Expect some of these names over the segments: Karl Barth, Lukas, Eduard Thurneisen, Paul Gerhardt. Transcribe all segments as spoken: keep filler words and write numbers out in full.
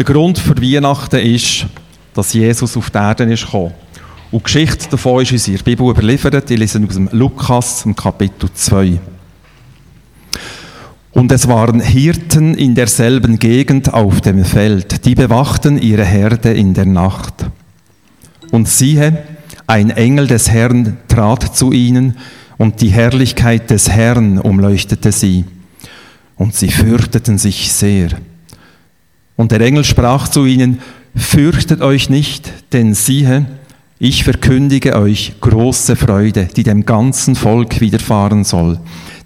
Der Grund für Weihnachten ist, dass Jesus auf die Erde gekommen ist. Und die Geschichte davon ist uns in der Bibel überliefert. Ich lese aus dem Lukas, im Kapitel zwei. Und es waren Hirten in derselben Gegend auf dem Feld, die bewachten ihre Herde in der Nacht. Und siehe, ein Engel des Herrn trat zu ihnen, und die Herrlichkeit des Herrn umleuchtete sie. Und sie fürchteten sich sehr. Und der Engel sprach zu ihnen: Fürchtet euch nicht, denn siehe, ich verkündige euch große Freude, die dem ganzen Volk widerfahren soll.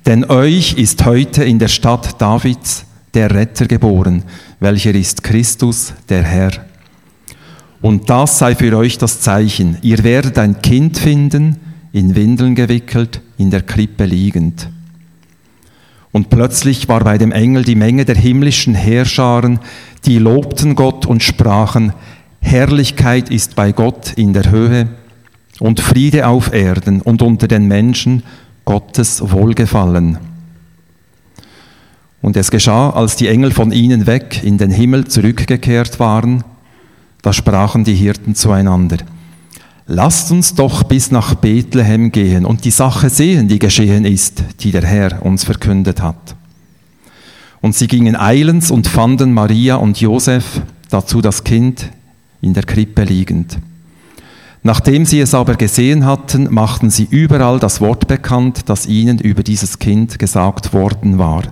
Denn euch ist heute in der Stadt Davids der Retter geboren, welcher ist Christus, der Herr. Und das sei für euch das Zeichen. Ihr werdet ein Kind finden, in Windeln gewickelt, in der Krippe liegend. Und plötzlich war bei dem Engel die Menge der himmlischen Heerscharen, die lobten Gott und sprachen: Herrlichkeit ist bei Gott in der Höhe und Friede auf Erden und unter den Menschen Gottes Wohlgefallen. Und es geschah, als die Engel von ihnen weg in den Himmel zurückgekehrt waren, da sprachen die Hirten zueinander: Lasst uns doch bis nach Bethlehem gehen und die Sache sehen, die geschehen ist, die der Herr uns verkündet hat. Und sie gingen eilends und fanden Maria und Josef, dazu das Kind, in der Krippe liegend. Nachdem sie es aber gesehen hatten, machten sie überall das Wort bekannt, das ihnen über dieses Kind gesagt worden war.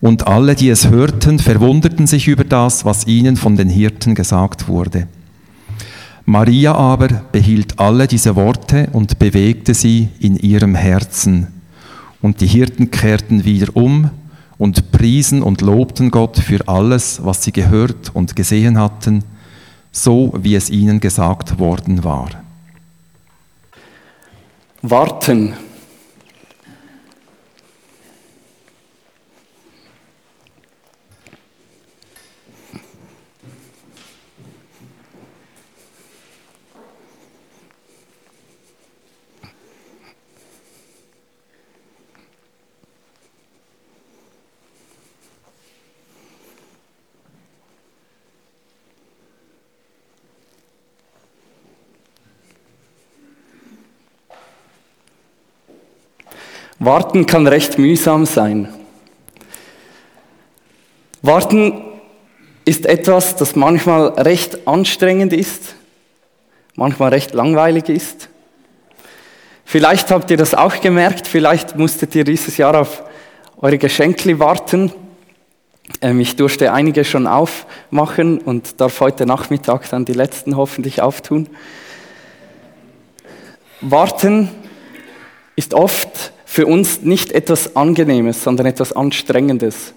Und alle, die es hörten, verwunderten sich über das, was ihnen von den Hirten gesagt wurde. Maria aber behielt alle diese Worte und bewegte sie in ihrem Herzen. Und die Hirten kehrten wieder um und priesen und lobten Gott für alles, was sie gehört und gesehen hatten, so wie es ihnen gesagt worden war. Warten. Warten kann recht mühsam sein. Warten ist etwas, das manchmal recht anstrengend ist, manchmal recht langweilig ist. Vielleicht habt ihr das auch gemerkt, vielleicht musstet ihr dieses Jahr auf eure Geschenkli warten. Ich durfte einige schon aufmachen und darf heute Nachmittag dann die letzten hoffentlich auftun. Warten ist oft für uns nicht etwas Angenehmes, sondern etwas Anstrengendes.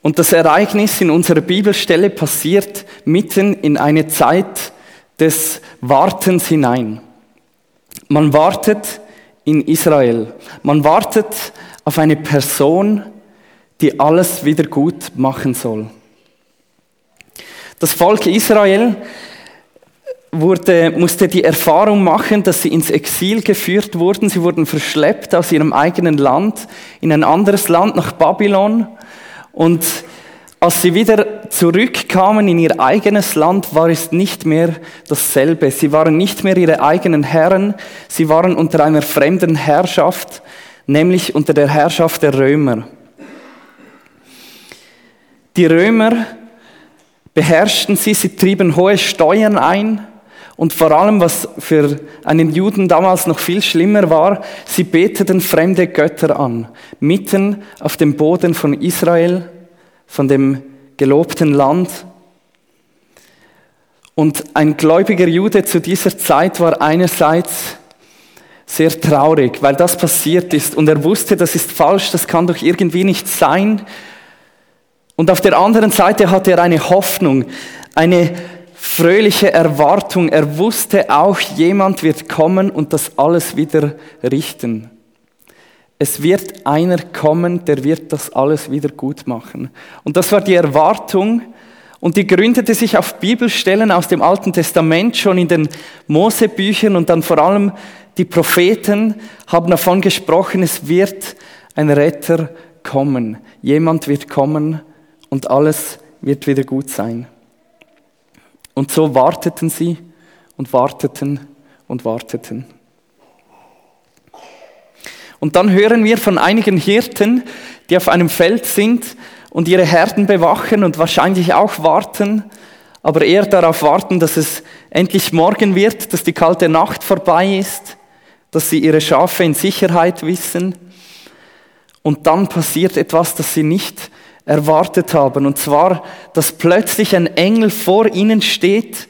Und das Ereignis in unserer Bibelstelle passiert mitten in eine Zeit des Wartens hinein. Man wartet in Israel. Man wartet auf eine Person, die alles wieder gut machen soll. Das Volk Israel Wurde, musste die Erfahrung machen, dass sie ins Exil geführt wurden. Sie wurden verschleppt aus ihrem eigenen Land in ein anderes Land, nach Babylon. Und als sie wieder zurückkamen in ihr eigenes Land, war es nicht mehr dasselbe. Sie waren nicht mehr ihre eigenen Herren. Sie waren unter einer fremden Herrschaft, nämlich unter der Herrschaft der Römer. Die Römer beherrschten sie, sie trieben hohe Steuern ein. Und vor allem, was für einen Juden damals noch viel schlimmer war, sie beteten fremde Götter an, mitten auf dem Boden von Israel, von dem gelobten Land. Und ein gläubiger Jude zu dieser Zeit war einerseits sehr traurig, weil das passiert ist. Und er wusste, das ist falsch, das kann doch irgendwie nicht sein. Und auf der anderen Seite hatte er eine Hoffnung, eine fröhliche Erwartung. Er wusste auch, jemand wird kommen und das alles wieder richten. Es wird einer kommen, der wird das alles wieder gut machen. Und das war die Erwartung, und die gründete sich auf Bibelstellen aus dem Alten Testament. Schon in den Mosebüchern und dann vor allem die Propheten haben davon gesprochen, es wird ein Retter kommen. Jemand wird kommen und alles wird wieder gut sein. Und so warteten sie und warteten und warteten. Und dann hören wir von einigen Hirten, die auf einem Feld sind und ihre Herden bewachen und wahrscheinlich auch warten, aber eher darauf warten, dass es endlich morgen wird, dass die kalte Nacht vorbei ist, dass sie ihre Schafe in Sicherheit wissen. Und dann passiert etwas, das sie nicht erwartet haben. Und zwar, dass plötzlich ein Engel vor ihnen steht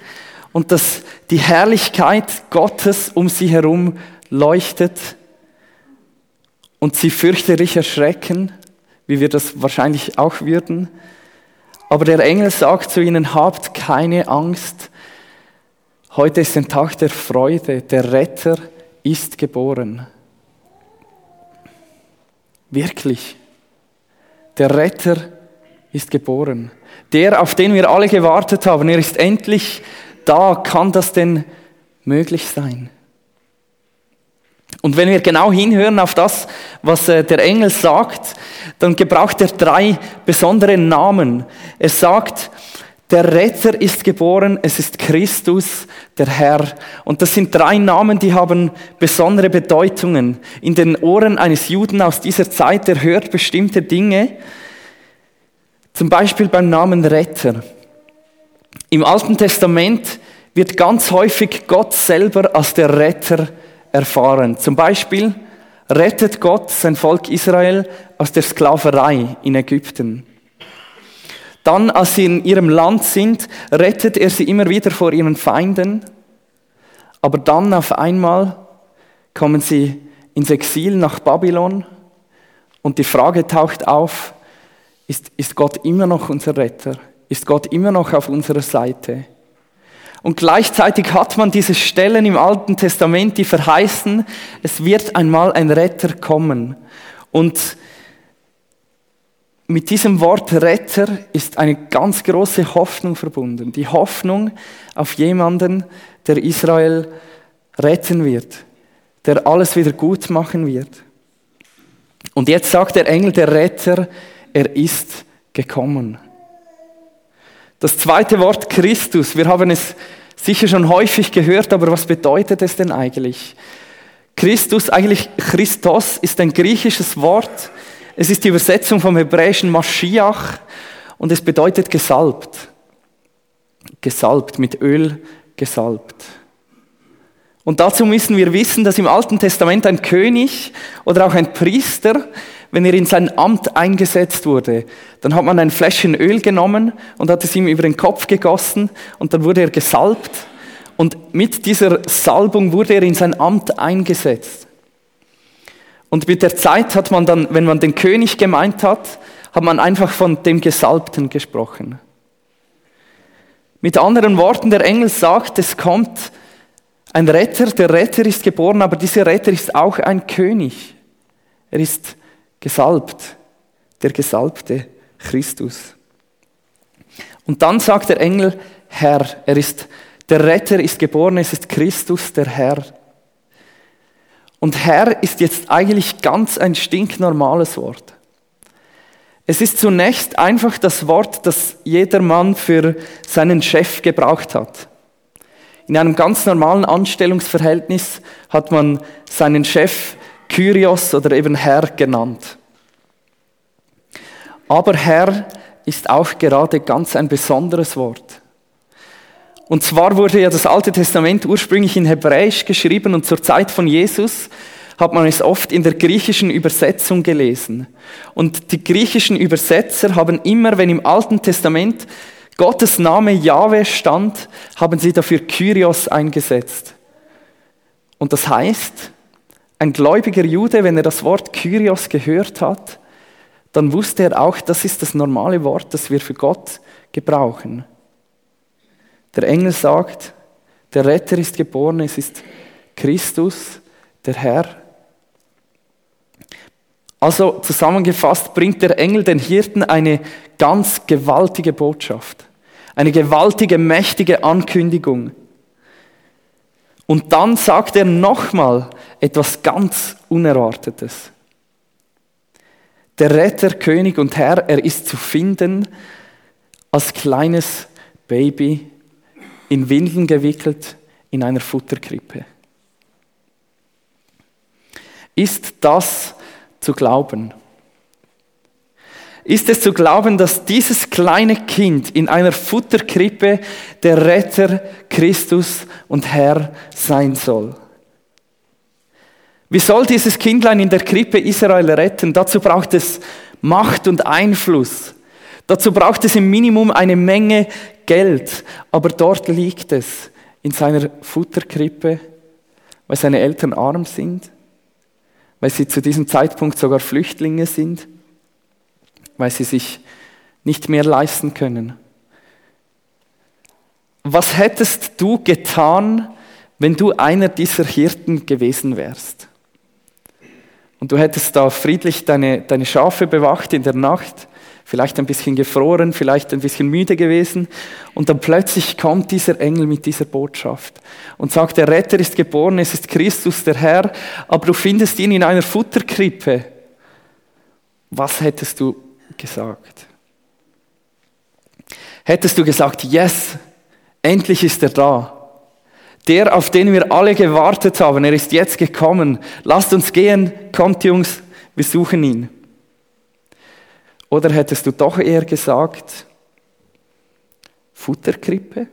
und dass die Herrlichkeit Gottes um sie herum leuchtet. Und sie fürchterlich erschrecken, wie wir das wahrscheinlich auch würden. Aber der Engel sagt zu ihnen, habt keine Angst. Heute ist ein Tag der Freude. Der Retter ist geboren. Wirklich. Der Retter ist geboren. Der, auf den wir alle gewartet haben, er ist endlich da. Kann das denn möglich sein? Und wenn wir genau hinhören auf das, was der Engel sagt, dann gebraucht er drei besondere Namen. Er sagt, der Retter ist geboren, es ist Christus, der Herr. Und das sind drei Namen, die haben besondere Bedeutungen. In den Ohren eines Juden aus dieser Zeit, der hört bestimmte Dinge, zum Beispiel beim Namen Retter. Im Alten Testament wird ganz häufig Gott selber als der Retter erfahren. Zum Beispiel rettet Gott sein Volk Israel aus der Sklaverei in Ägypten. Dann, als sie in ihrem Land sind, rettet er sie immer wieder vor ihren Feinden. Aber dann auf einmal kommen sie ins Exil nach Babylon und die Frage taucht auf, ist, ist Gott immer noch unser Retter? Ist Gott immer noch auf unserer Seite? Und gleichzeitig hat man diese Stellen im Alten Testament, die verheißen, es wird einmal ein Retter kommen. Und mit diesem Wort Retter ist eine ganz große Hoffnung verbunden. Die Hoffnung auf jemanden, der Israel retten wird, der alles wieder gut machen wird. Und jetzt sagt der Engel, der Retter, er ist gekommen. Das zweite Wort Christus, wir haben es sicher schon häufig gehört, aber was bedeutet es denn eigentlich? Christus, eigentlich Christos, ist ein griechisches Wort. Es ist die Übersetzung vom hebräischen Maschiach und es bedeutet gesalbt. Gesalbt, mit Öl gesalbt. Und dazu müssen wir wissen, dass im Alten Testament ein König oder auch ein Priester, wenn er in sein Amt eingesetzt wurde, dann hat man ein Fläschchen Öl genommen und hat es ihm über den Kopf gegossen und dann wurde er gesalbt und mit dieser Salbung wurde er in sein Amt eingesetzt. Und mit der Zeit hat man dann, wenn man den König gemeint hat, hat man einfach von dem Gesalbten gesprochen. Mit anderen Worten, der Engel sagt, es kommt ein Retter, der Retter ist geboren, aber dieser Retter ist auch ein König. Er ist gesalbt, der gesalbte Christus. Und dann sagt der Engel, Herr, er ist, der Retter ist geboren, es ist Christus, der Herr. Und Herr ist jetzt eigentlich ganz ein stinknormales Wort. Es ist zunächst einfach das Wort, das jeder Mann für seinen Chef gebraucht hat. In einem ganz normalen Anstellungsverhältnis hat man seinen Chef Kyrios oder eben Herr genannt. Aber Herr ist auch gerade ganz ein besonderes Wort. Und zwar wurde ja das Alte Testament ursprünglich in Hebräisch geschrieben und zur Zeit von Jesus hat man es oft in der griechischen Übersetzung gelesen. Und die griechischen Übersetzer haben immer, wenn im Alten Testament Gottes Name Jahwe stand, haben sie dafür Kyrios eingesetzt. Und das heißt, ein gläubiger Jude, wenn er das Wort Kyrios gehört hat, dann wusste er auch, das ist das normale Wort, das wir für Gott gebrauchen. Der Engel sagt, der Retter ist geboren, es ist Christus, der Herr. Also zusammengefasst bringt der Engel den Hirten eine ganz gewaltige Botschaft, eine gewaltige, mächtige Ankündigung. Und dann sagt er nochmal etwas ganz Unerwartetes. Der Retter, König und Herr, er ist zu finden als kleines Baby in Windeln gewickelt in einer Futterkrippe. Ist das zu glauben? Ist es zu glauben, dass dieses kleine Kind in einer Futterkrippe der Retter, Christus und Herr sein soll? Wie soll dieses Kindlein in der Krippe Israel retten? Dazu braucht es Macht und Einfluss. Dazu braucht es im Minimum eine Menge Geld. Aber dort liegt es, in seiner Futterkrippe, weil seine Eltern arm sind, weil sie zu diesem Zeitpunkt sogar Flüchtlinge sind, weil sie sich nicht mehr leisten können. Was hättest du getan, wenn du einer dieser Hirten gewesen wärst? Und du hättest da friedlich deine, deine Schafe bewacht in der Nacht, vielleicht ein bisschen gefroren, vielleicht ein bisschen müde gewesen, und dann plötzlich kommt dieser Engel mit dieser Botschaft und sagt, der Retter ist geboren, es ist Christus, der Herr, aber du findest ihn in einer Futterkrippe. Was hättest du gesagt? Hättest du gesagt, yes, endlich ist er da. Der, auf den wir alle gewartet haben, er ist jetzt gekommen. Lasst uns gehen, kommt Jungs, wir suchen ihn. Oder hättest du doch eher gesagt, Futterkrippe?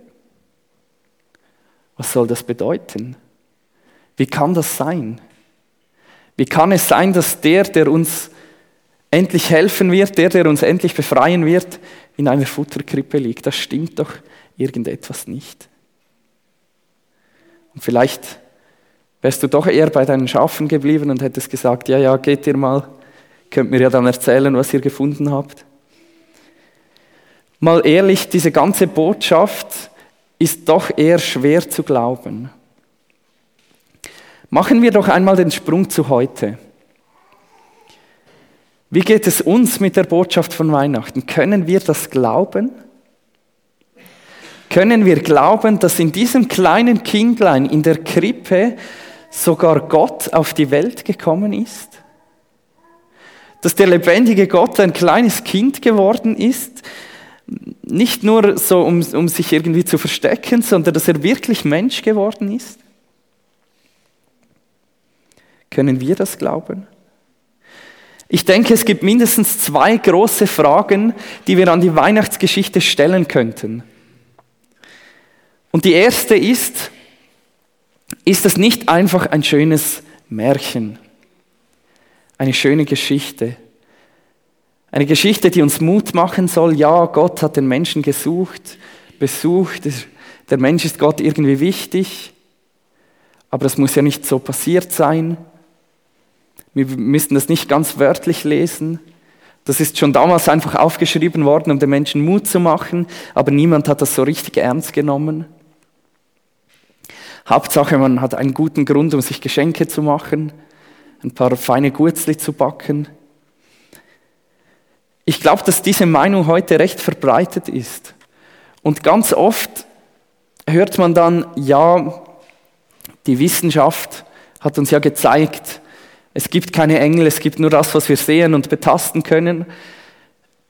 Was soll das bedeuten? Wie kann das sein? Wie kann es sein, dass der, der uns endlich helfen wird, der, der uns endlich befreien wird, in einer Futterkrippe liegt? Das stimmt doch irgendetwas nicht. Und vielleicht wärst du doch eher bei deinen Schafen geblieben und hättest gesagt, ja, ja, geht ihr mal, könnt mir ja dann erzählen, was ihr gefunden habt. Mal ehrlich, diese ganze Botschaft ist doch eher schwer zu glauben. Machen wir doch einmal den Sprung zu heute. Wie geht es uns mit der Botschaft von Weihnachten? Können wir das glauben? Können wir glauben, dass in diesem kleinen Kindlein in der Krippe sogar Gott auf die Welt gekommen ist? Dass der lebendige Gott ein kleines Kind geworden ist? Nicht nur so, um, um sich irgendwie zu verstecken, sondern dass er wirklich Mensch geworden ist? Können wir das glauben? Ich denke, es gibt mindestens zwei große Fragen, die wir an die Weihnachtsgeschichte stellen könnten. Und die erste ist, ist das nicht einfach ein schönes Märchen, eine schöne Geschichte? Eine Geschichte, die uns Mut machen soll, ja, Gott hat den Menschen gesucht, besucht, der Mensch ist Gott irgendwie wichtig, aber das muss ja nicht so passiert sein. Wir müssen das nicht ganz wörtlich lesen. Das ist schon damals einfach aufgeschrieben worden, um den Menschen Mut zu machen, aber niemand hat das so richtig ernst genommen. Hauptsache, man hat einen guten Grund, um sich Geschenke zu machen, ein paar feine Gurzli zu backen. Ich glaube, dass diese Meinung heute recht verbreitet ist. Und ganz oft hört man dann, ja, die Wissenschaft hat uns ja gezeigt, es gibt keine Engel, es gibt nur das, was wir sehen und betasten können.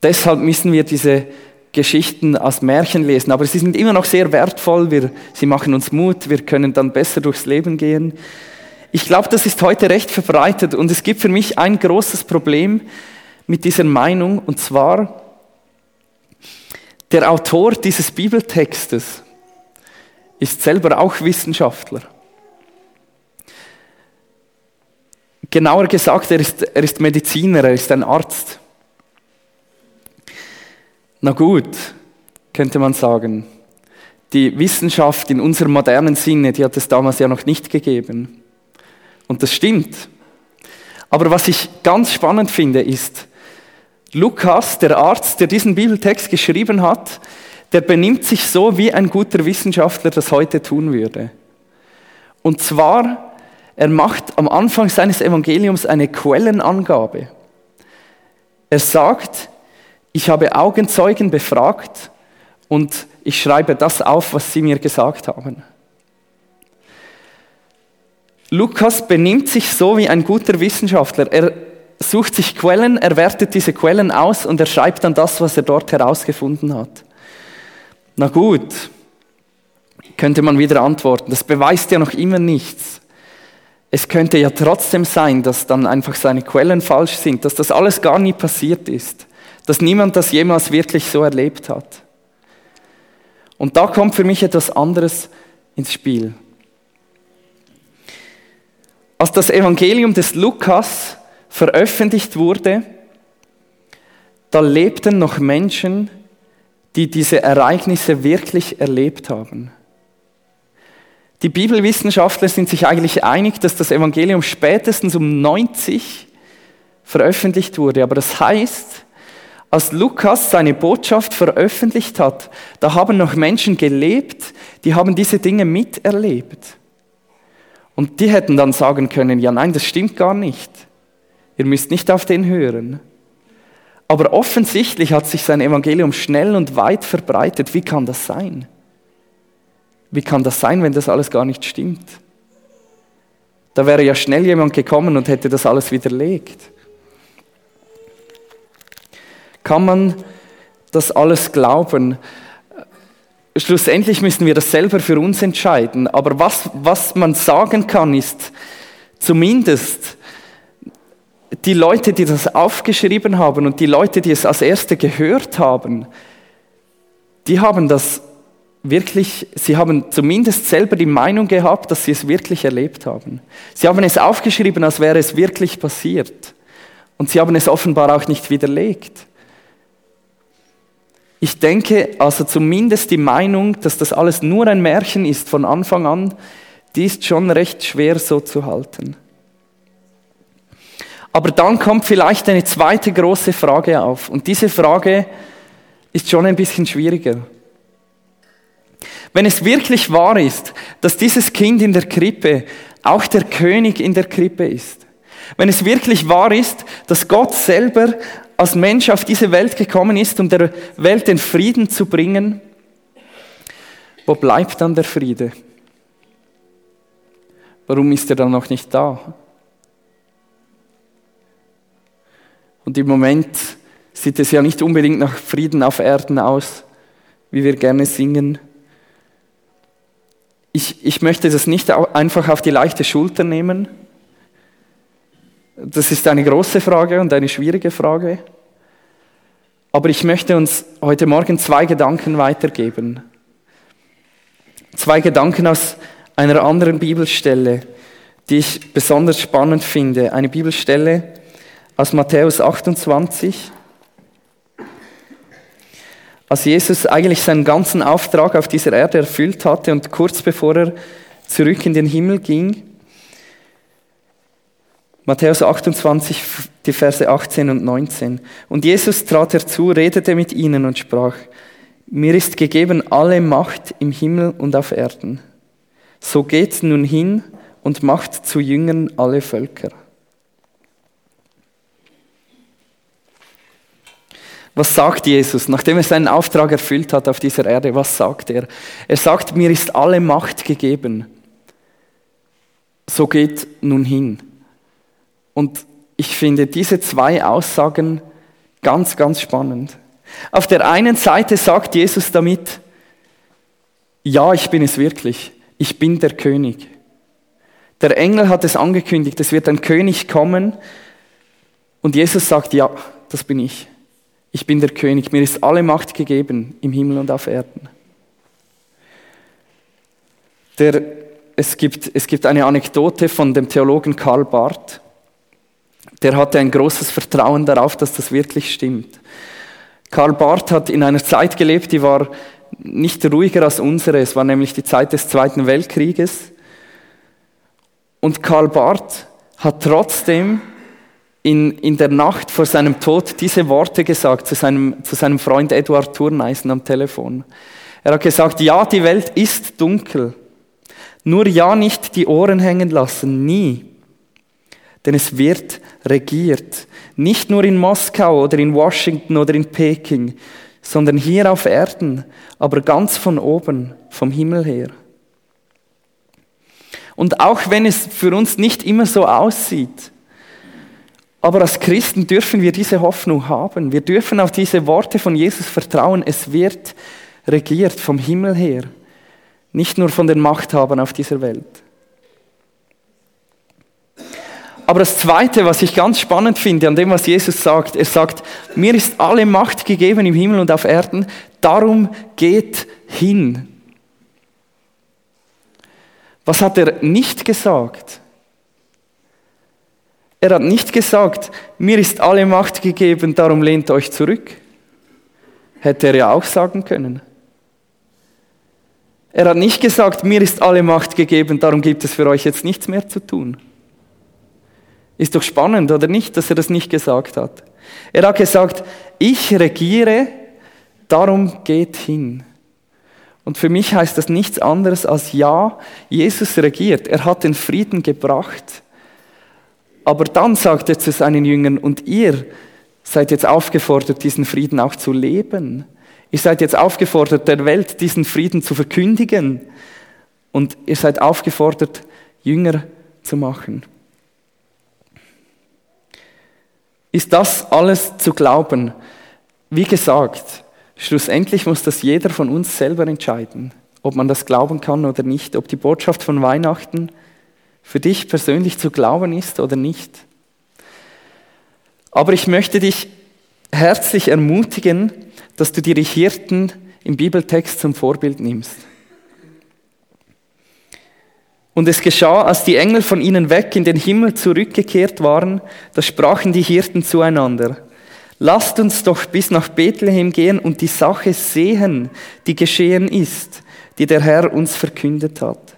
Deshalb müssen wir diese Geschichten als Märchen lesen. Aber sie sind immer noch sehr wertvoll, wir, sie machen uns Mut, wir können dann besser durchs Leben gehen. Ich glaube, das ist heute recht verbreitet und es gibt für mich ein großes Problem mit dieser Meinung, und zwar der Autor dieses Bibeltextes ist selber auch Wissenschaftler. Genauer gesagt, er ist, er ist Mediziner, er ist ein Arzt. Na gut, könnte man sagen. Die Wissenschaft in unserem modernen Sinne, die hat es damals ja noch nicht gegeben. Und das stimmt. Aber was ich ganz spannend finde, ist, Lukas, der Arzt, der diesen Bibeltext geschrieben hat, der benimmt sich so, wie ein guter Wissenschaftler das heute tun würde. Und zwar, er macht am Anfang seines Evangeliums eine Quellenangabe. Er sagt, ich habe Augenzeugen befragt und ich schreibe das auf, was sie mir gesagt haben. Lukas benimmt sich so wie ein guter Wissenschaftler. Er sucht sich Quellen, er wertet diese Quellen aus und er schreibt dann das, was er dort herausgefunden hat. Na gut, könnte man wieder antworten. Das beweist ja noch immer nichts. Es könnte ja trotzdem sein, dass dann einfach seine Quellen falsch sind, dass das alles gar nie passiert ist, dass niemand das jemals wirklich so erlebt hat. Und da kommt für mich etwas anderes ins Spiel. Als das Evangelium des Lukas veröffentlicht wurde, da lebten noch Menschen, die diese Ereignisse wirklich erlebt haben. Die Bibelwissenschaftler sind sich eigentlich einig, dass das Evangelium spätestens um neunzig veröffentlicht wurde. Aber das heißt, als Lukas seine Botschaft veröffentlicht hat, da haben noch Menschen gelebt, die haben diese Dinge miterlebt. Und die hätten dann sagen können, ja nein, das stimmt gar nicht. Ihr müsst nicht auf den hören. Aber offensichtlich hat sich sein Evangelium schnell und weit verbreitet. Wie kann das sein? Wie kann das sein, wenn das alles gar nicht stimmt? Da wäre ja schnell jemand gekommen und hätte das alles widerlegt. Kann man das alles glauben? Schlussendlich müssen wir das selber für uns entscheiden. Aber was, was man sagen kann, ist zumindest, die Leute, die das aufgeschrieben haben und die Leute, die es als Erste gehört haben, die haben das wirklich, sie haben zumindest selber die Meinung gehabt, dass sie es wirklich erlebt haben. Sie haben es aufgeschrieben, als wäre es wirklich passiert. Und sie haben es offenbar auch nicht widerlegt. Ich denke, also zumindest die Meinung, dass das alles nur ein Märchen ist von Anfang an, die ist schon recht schwer so zu halten. Aber dann kommt vielleicht eine zweite große Frage auf. Und diese Frage ist schon ein bisschen schwieriger. Wenn es wirklich wahr ist, dass dieses Kind in der Krippe auch der König in der Krippe ist, wenn es wirklich wahr ist, dass Gott selber als Mensch auf diese Welt gekommen ist, um der Welt den Frieden zu bringen, wo bleibt dann der Friede? Warum ist er dann noch nicht da? Und im Moment sieht es ja nicht unbedingt nach Frieden auf Erden aus, wie wir gerne singen. Ich, ich möchte das nicht einfach auf die leichte Schulter nehmen. Das ist eine große Frage und eine schwierige Frage. Aber ich möchte uns heute Morgen zwei Gedanken weitergeben. Zwei Gedanken aus einer anderen Bibelstelle, die ich besonders spannend finde. Eine Bibelstelle aus Matthäus achtundzwanzig. Als Jesus eigentlich seinen ganzen Auftrag auf dieser Erde erfüllt hatte und kurz bevor er zurück in den Himmel ging, Matthäus achtundzwanzig, die Verse achtzehn und neunzehn. Und Jesus trat herzu, redete mit ihnen und sprach, mir ist gegeben alle Macht im Himmel und auf Erden. So geht nun hin und macht zu Jüngern alle Völker. Was sagt Jesus, nachdem er seinen Auftrag erfüllt hat auf dieser Erde? Was sagt er? Er sagt, mir ist alle Macht gegeben. So geht nun hin. Und ich finde diese zwei Aussagen ganz, ganz spannend. Auf der einen Seite sagt Jesus damit, ja, ich bin es wirklich, ich bin der König. Der Engel hat es angekündigt, es wird ein König kommen. Und Jesus sagt, ja, das bin ich. Ich bin der König, mir ist alle Macht gegeben, im Himmel und auf Erden. Der, es gibt, es gibt eine Anekdote von dem Theologen Karl Barth. Der hatte ein großes Vertrauen darauf, dass das wirklich stimmt. Karl Barth hat in einer Zeit gelebt, die war nicht ruhiger als unsere. Es war nämlich die Zeit des Zweiten Weltkrieges. Und Karl Barth hat trotzdem in, in der Nacht vor seinem Tod diese Worte gesagt zu seinem, zu seinem Freund Eduard Thurneisen am Telefon. Er hat gesagt, ja, die Welt ist dunkel. Nur ja nicht die Ohren hängen lassen, nie. Denn es wird regiert. Nicht nur in Moskau oder in Washington oder in Peking, sondern hier auf Erden, aber ganz von oben, vom Himmel her. Und auch wenn es für uns nicht immer so aussieht, aber als Christen dürfen wir diese Hoffnung haben. Wir dürfen auf diese Worte von Jesus vertrauen. Es wird regiert vom Himmel her, nicht nur von den Machthabern auf dieser Welt. Aber das Zweite, was ich ganz spannend finde an dem, was Jesus sagt, er sagt, mir ist alle Macht gegeben im Himmel und auf Erden, darum geht hin. Was hat er nicht gesagt? Er hat nicht gesagt, mir ist alle Macht gegeben, darum lehnt euch zurück. Hätte er ja auch sagen können. Er hat nicht gesagt, mir ist alle Macht gegeben, darum gibt es für euch jetzt nichts mehr zu tun. Ist doch spannend, oder nicht, dass er das nicht gesagt hat. Er hat gesagt, ich regiere, darum geht hin. Und für mich heißt das nichts anderes als, ja, Jesus regiert. Er hat den Frieden gebracht. Aber dann sagt er zu seinen Jüngern, und ihr seid jetzt aufgefordert, diesen Frieden auch zu leben. Ihr seid jetzt aufgefordert, der Welt diesen Frieden zu verkündigen. Und ihr seid aufgefordert, Jünger zu machen. Ist das alles zu glauben? Wie gesagt, schlussendlich muss das jeder von uns selber entscheiden, ob man das glauben kann oder nicht, ob die Botschaft von Weihnachten für dich persönlich zu glauben ist oder nicht. Aber ich möchte dich herzlich ermutigen, dass du dir die Hirten im Bibeltext zum Vorbild nimmst. Und es geschah, als die Engel von ihnen weg in den Himmel zurückgekehrt waren, da sprachen die Hirten zueinander: Lasst uns doch bis nach Bethlehem gehen und die Sache sehen, die geschehen ist, die der Herr uns verkündet hat.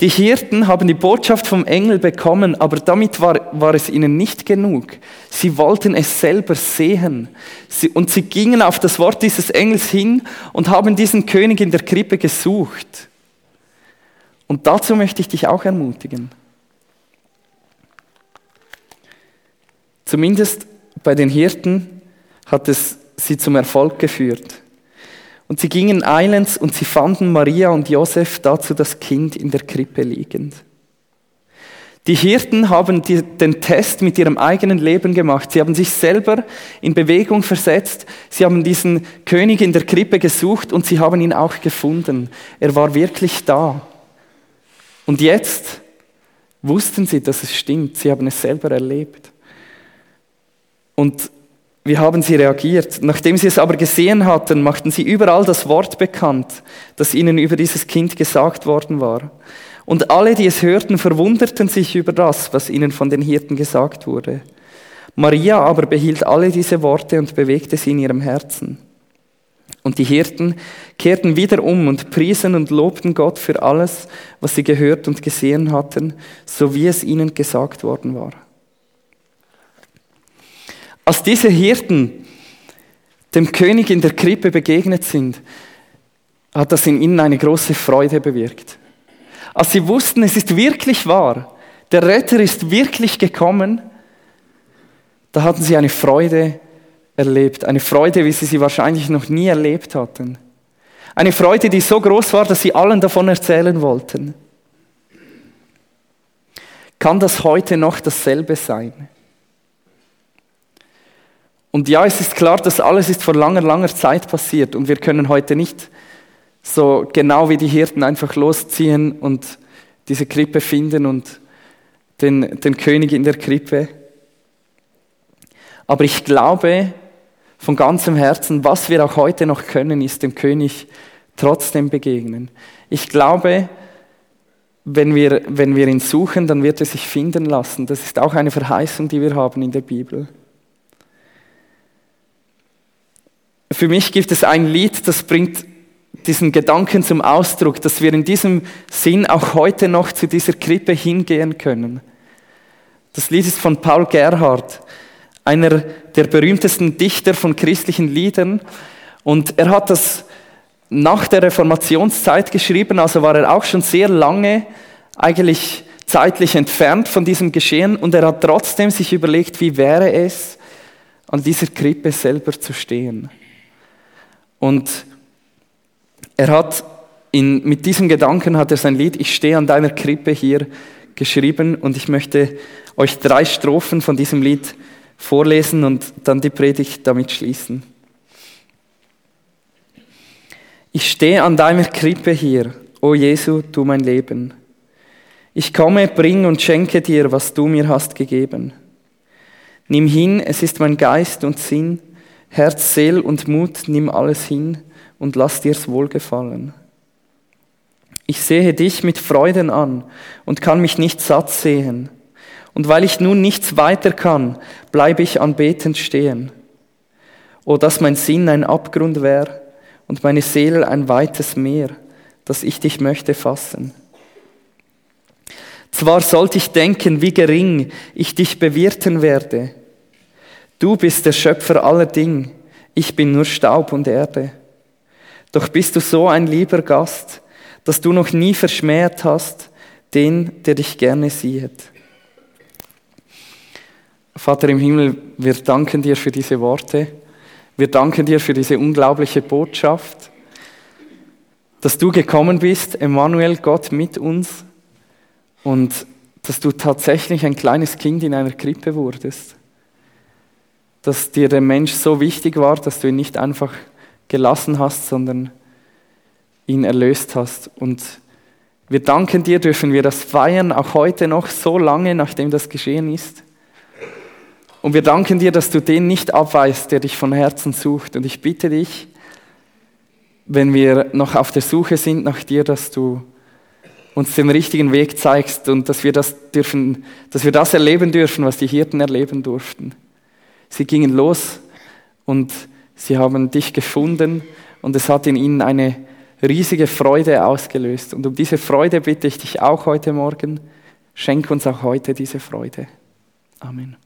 Die Hirten haben die Botschaft vom Engel bekommen, aber damit war, war es ihnen nicht genug. Sie wollten es selber sehen. Sie, und sie gingen auf das Wort dieses Engels hin und haben diesen König in der Krippe gesucht. Und dazu möchte ich dich auch ermutigen. Zumindest bei den Hirten hat es sie zum Erfolg geführt. Und sie gingen eilends und sie fanden Maria und Josef, dazu das Kind in der Krippe liegend. Die Hirten haben die, den Test mit ihrem eigenen Leben gemacht. Sie haben sich selber in Bewegung versetzt. Sie haben diesen König in der Krippe gesucht und sie haben ihn auch gefunden. Er war wirklich da. Und jetzt wussten sie, dass es stimmt. Sie haben es selber erlebt. Und wie haben sie reagiert? Nachdem sie es aber gesehen hatten, machten sie überall das Wort bekannt, das ihnen über dieses Kind gesagt worden war. Und alle, die es hörten, verwunderten sich über das, was ihnen von den Hirten gesagt wurde. Maria aber behielt alle diese Worte und bewegte sie in ihrem Herzen. Und die Hirten kehrten wieder um und priesen und lobten Gott für alles, was sie gehört und gesehen hatten, so wie es ihnen gesagt worden war. Als diese Hirten dem König in der Krippe begegnet sind, hat das in ihnen eine große Freude bewirkt. Als sie wussten, es ist wirklich wahr, der Retter ist wirklich gekommen, da hatten sie eine Freude erlebt. Eine Freude, wie sie sie wahrscheinlich noch nie erlebt hatten. Eine Freude, die so groß war, dass sie allen davon erzählen wollten. Kann das heute noch dasselbe sein? Und ja, es ist klar, das alles ist vor langer, langer Zeit passiert und wir können heute nicht so genau wie die Hirten einfach losziehen und diese Krippe finden und den, den König in der Krippe. Aber ich glaube von ganzem Herzen, was wir auch heute noch können, ist dem König trotzdem begegnen. Ich glaube, wenn wir, wenn wir ihn suchen, dann wird er sich finden lassen. Das ist auch eine Verheißung, die wir haben in der Bibel. Für mich gibt es ein Lied, das bringt diesen Gedanken zum Ausdruck, dass wir in diesem Sinn auch heute noch zu dieser Krippe hingehen können. Das Lied ist von Paul Gerhardt, einer der berühmtesten Dichter von christlichen Liedern. Und er hat das nach der Reformationszeit geschrieben, also war er auch schon sehr lange eigentlich zeitlich entfernt von diesem Geschehen. Und er hat trotzdem sich überlegt, wie wäre es, an dieser Krippe selber zu stehen. Und er hat in, mit diesem Gedanken hat er sein Lied Ich stehe an deiner Krippe hier geschrieben und ich möchte euch drei Strophen von diesem Lied vorlesen und dann die Predigt damit schließen. stehe an deiner Krippe hier, o Jesu, du mein Leben. Ich komme, bring und schenke dir, was du mir hast gegeben. Nimm hin, es ist mein Geist und Sinn, Herz, Seel und Mut, nimm alles hin und lass dir's wohlgefallen. Ich sehe dich mit Freuden an und kann mich nicht satt sehen. Und weil ich nun nichts weiter kann, bleibe ich anbetend stehen. O, dass mein Sinn ein Abgrund wär und meine Seele ein weites Meer, dass ich dich möchte fassen. Zwar sollte ich denken, wie gering ich dich bewirten werde. Du bist der Schöpfer aller Dinge, ich bin nur Staub und Erde. Doch bist du so ein lieber Gast, dass du noch nie verschmäht hast, den, der dich gerne sieht. Vater im Himmel, wir danken dir für diese Worte. Wir danken dir für diese unglaubliche Botschaft, dass du gekommen bist, Emmanuel, Gott mit uns, und dass du tatsächlich ein kleines Kind in einer Krippe wurdest. Dass dir der Mensch so wichtig war, dass du ihn nicht einfach gelassen hast, sondern ihn erlöst hast. Und wir danken dir, dürfen wir das feiern, auch heute noch, so lange, nachdem das geschehen ist. Und wir danken dir, dass du den nicht abweist, der dich von Herzen sucht. Und ich bitte dich, wenn wir noch auf der Suche sind nach dir, dass du uns den richtigen Weg zeigst und dass wir das dürfen, dass wir das erleben dürfen, was die Hirten erleben durften. Sie gingen los und sie haben dich gefunden und es hat in ihnen eine riesige Freude ausgelöst. Und um diese Freude bitte ich dich auch heute Morgen. Schenk uns auch heute diese Freude. Amen.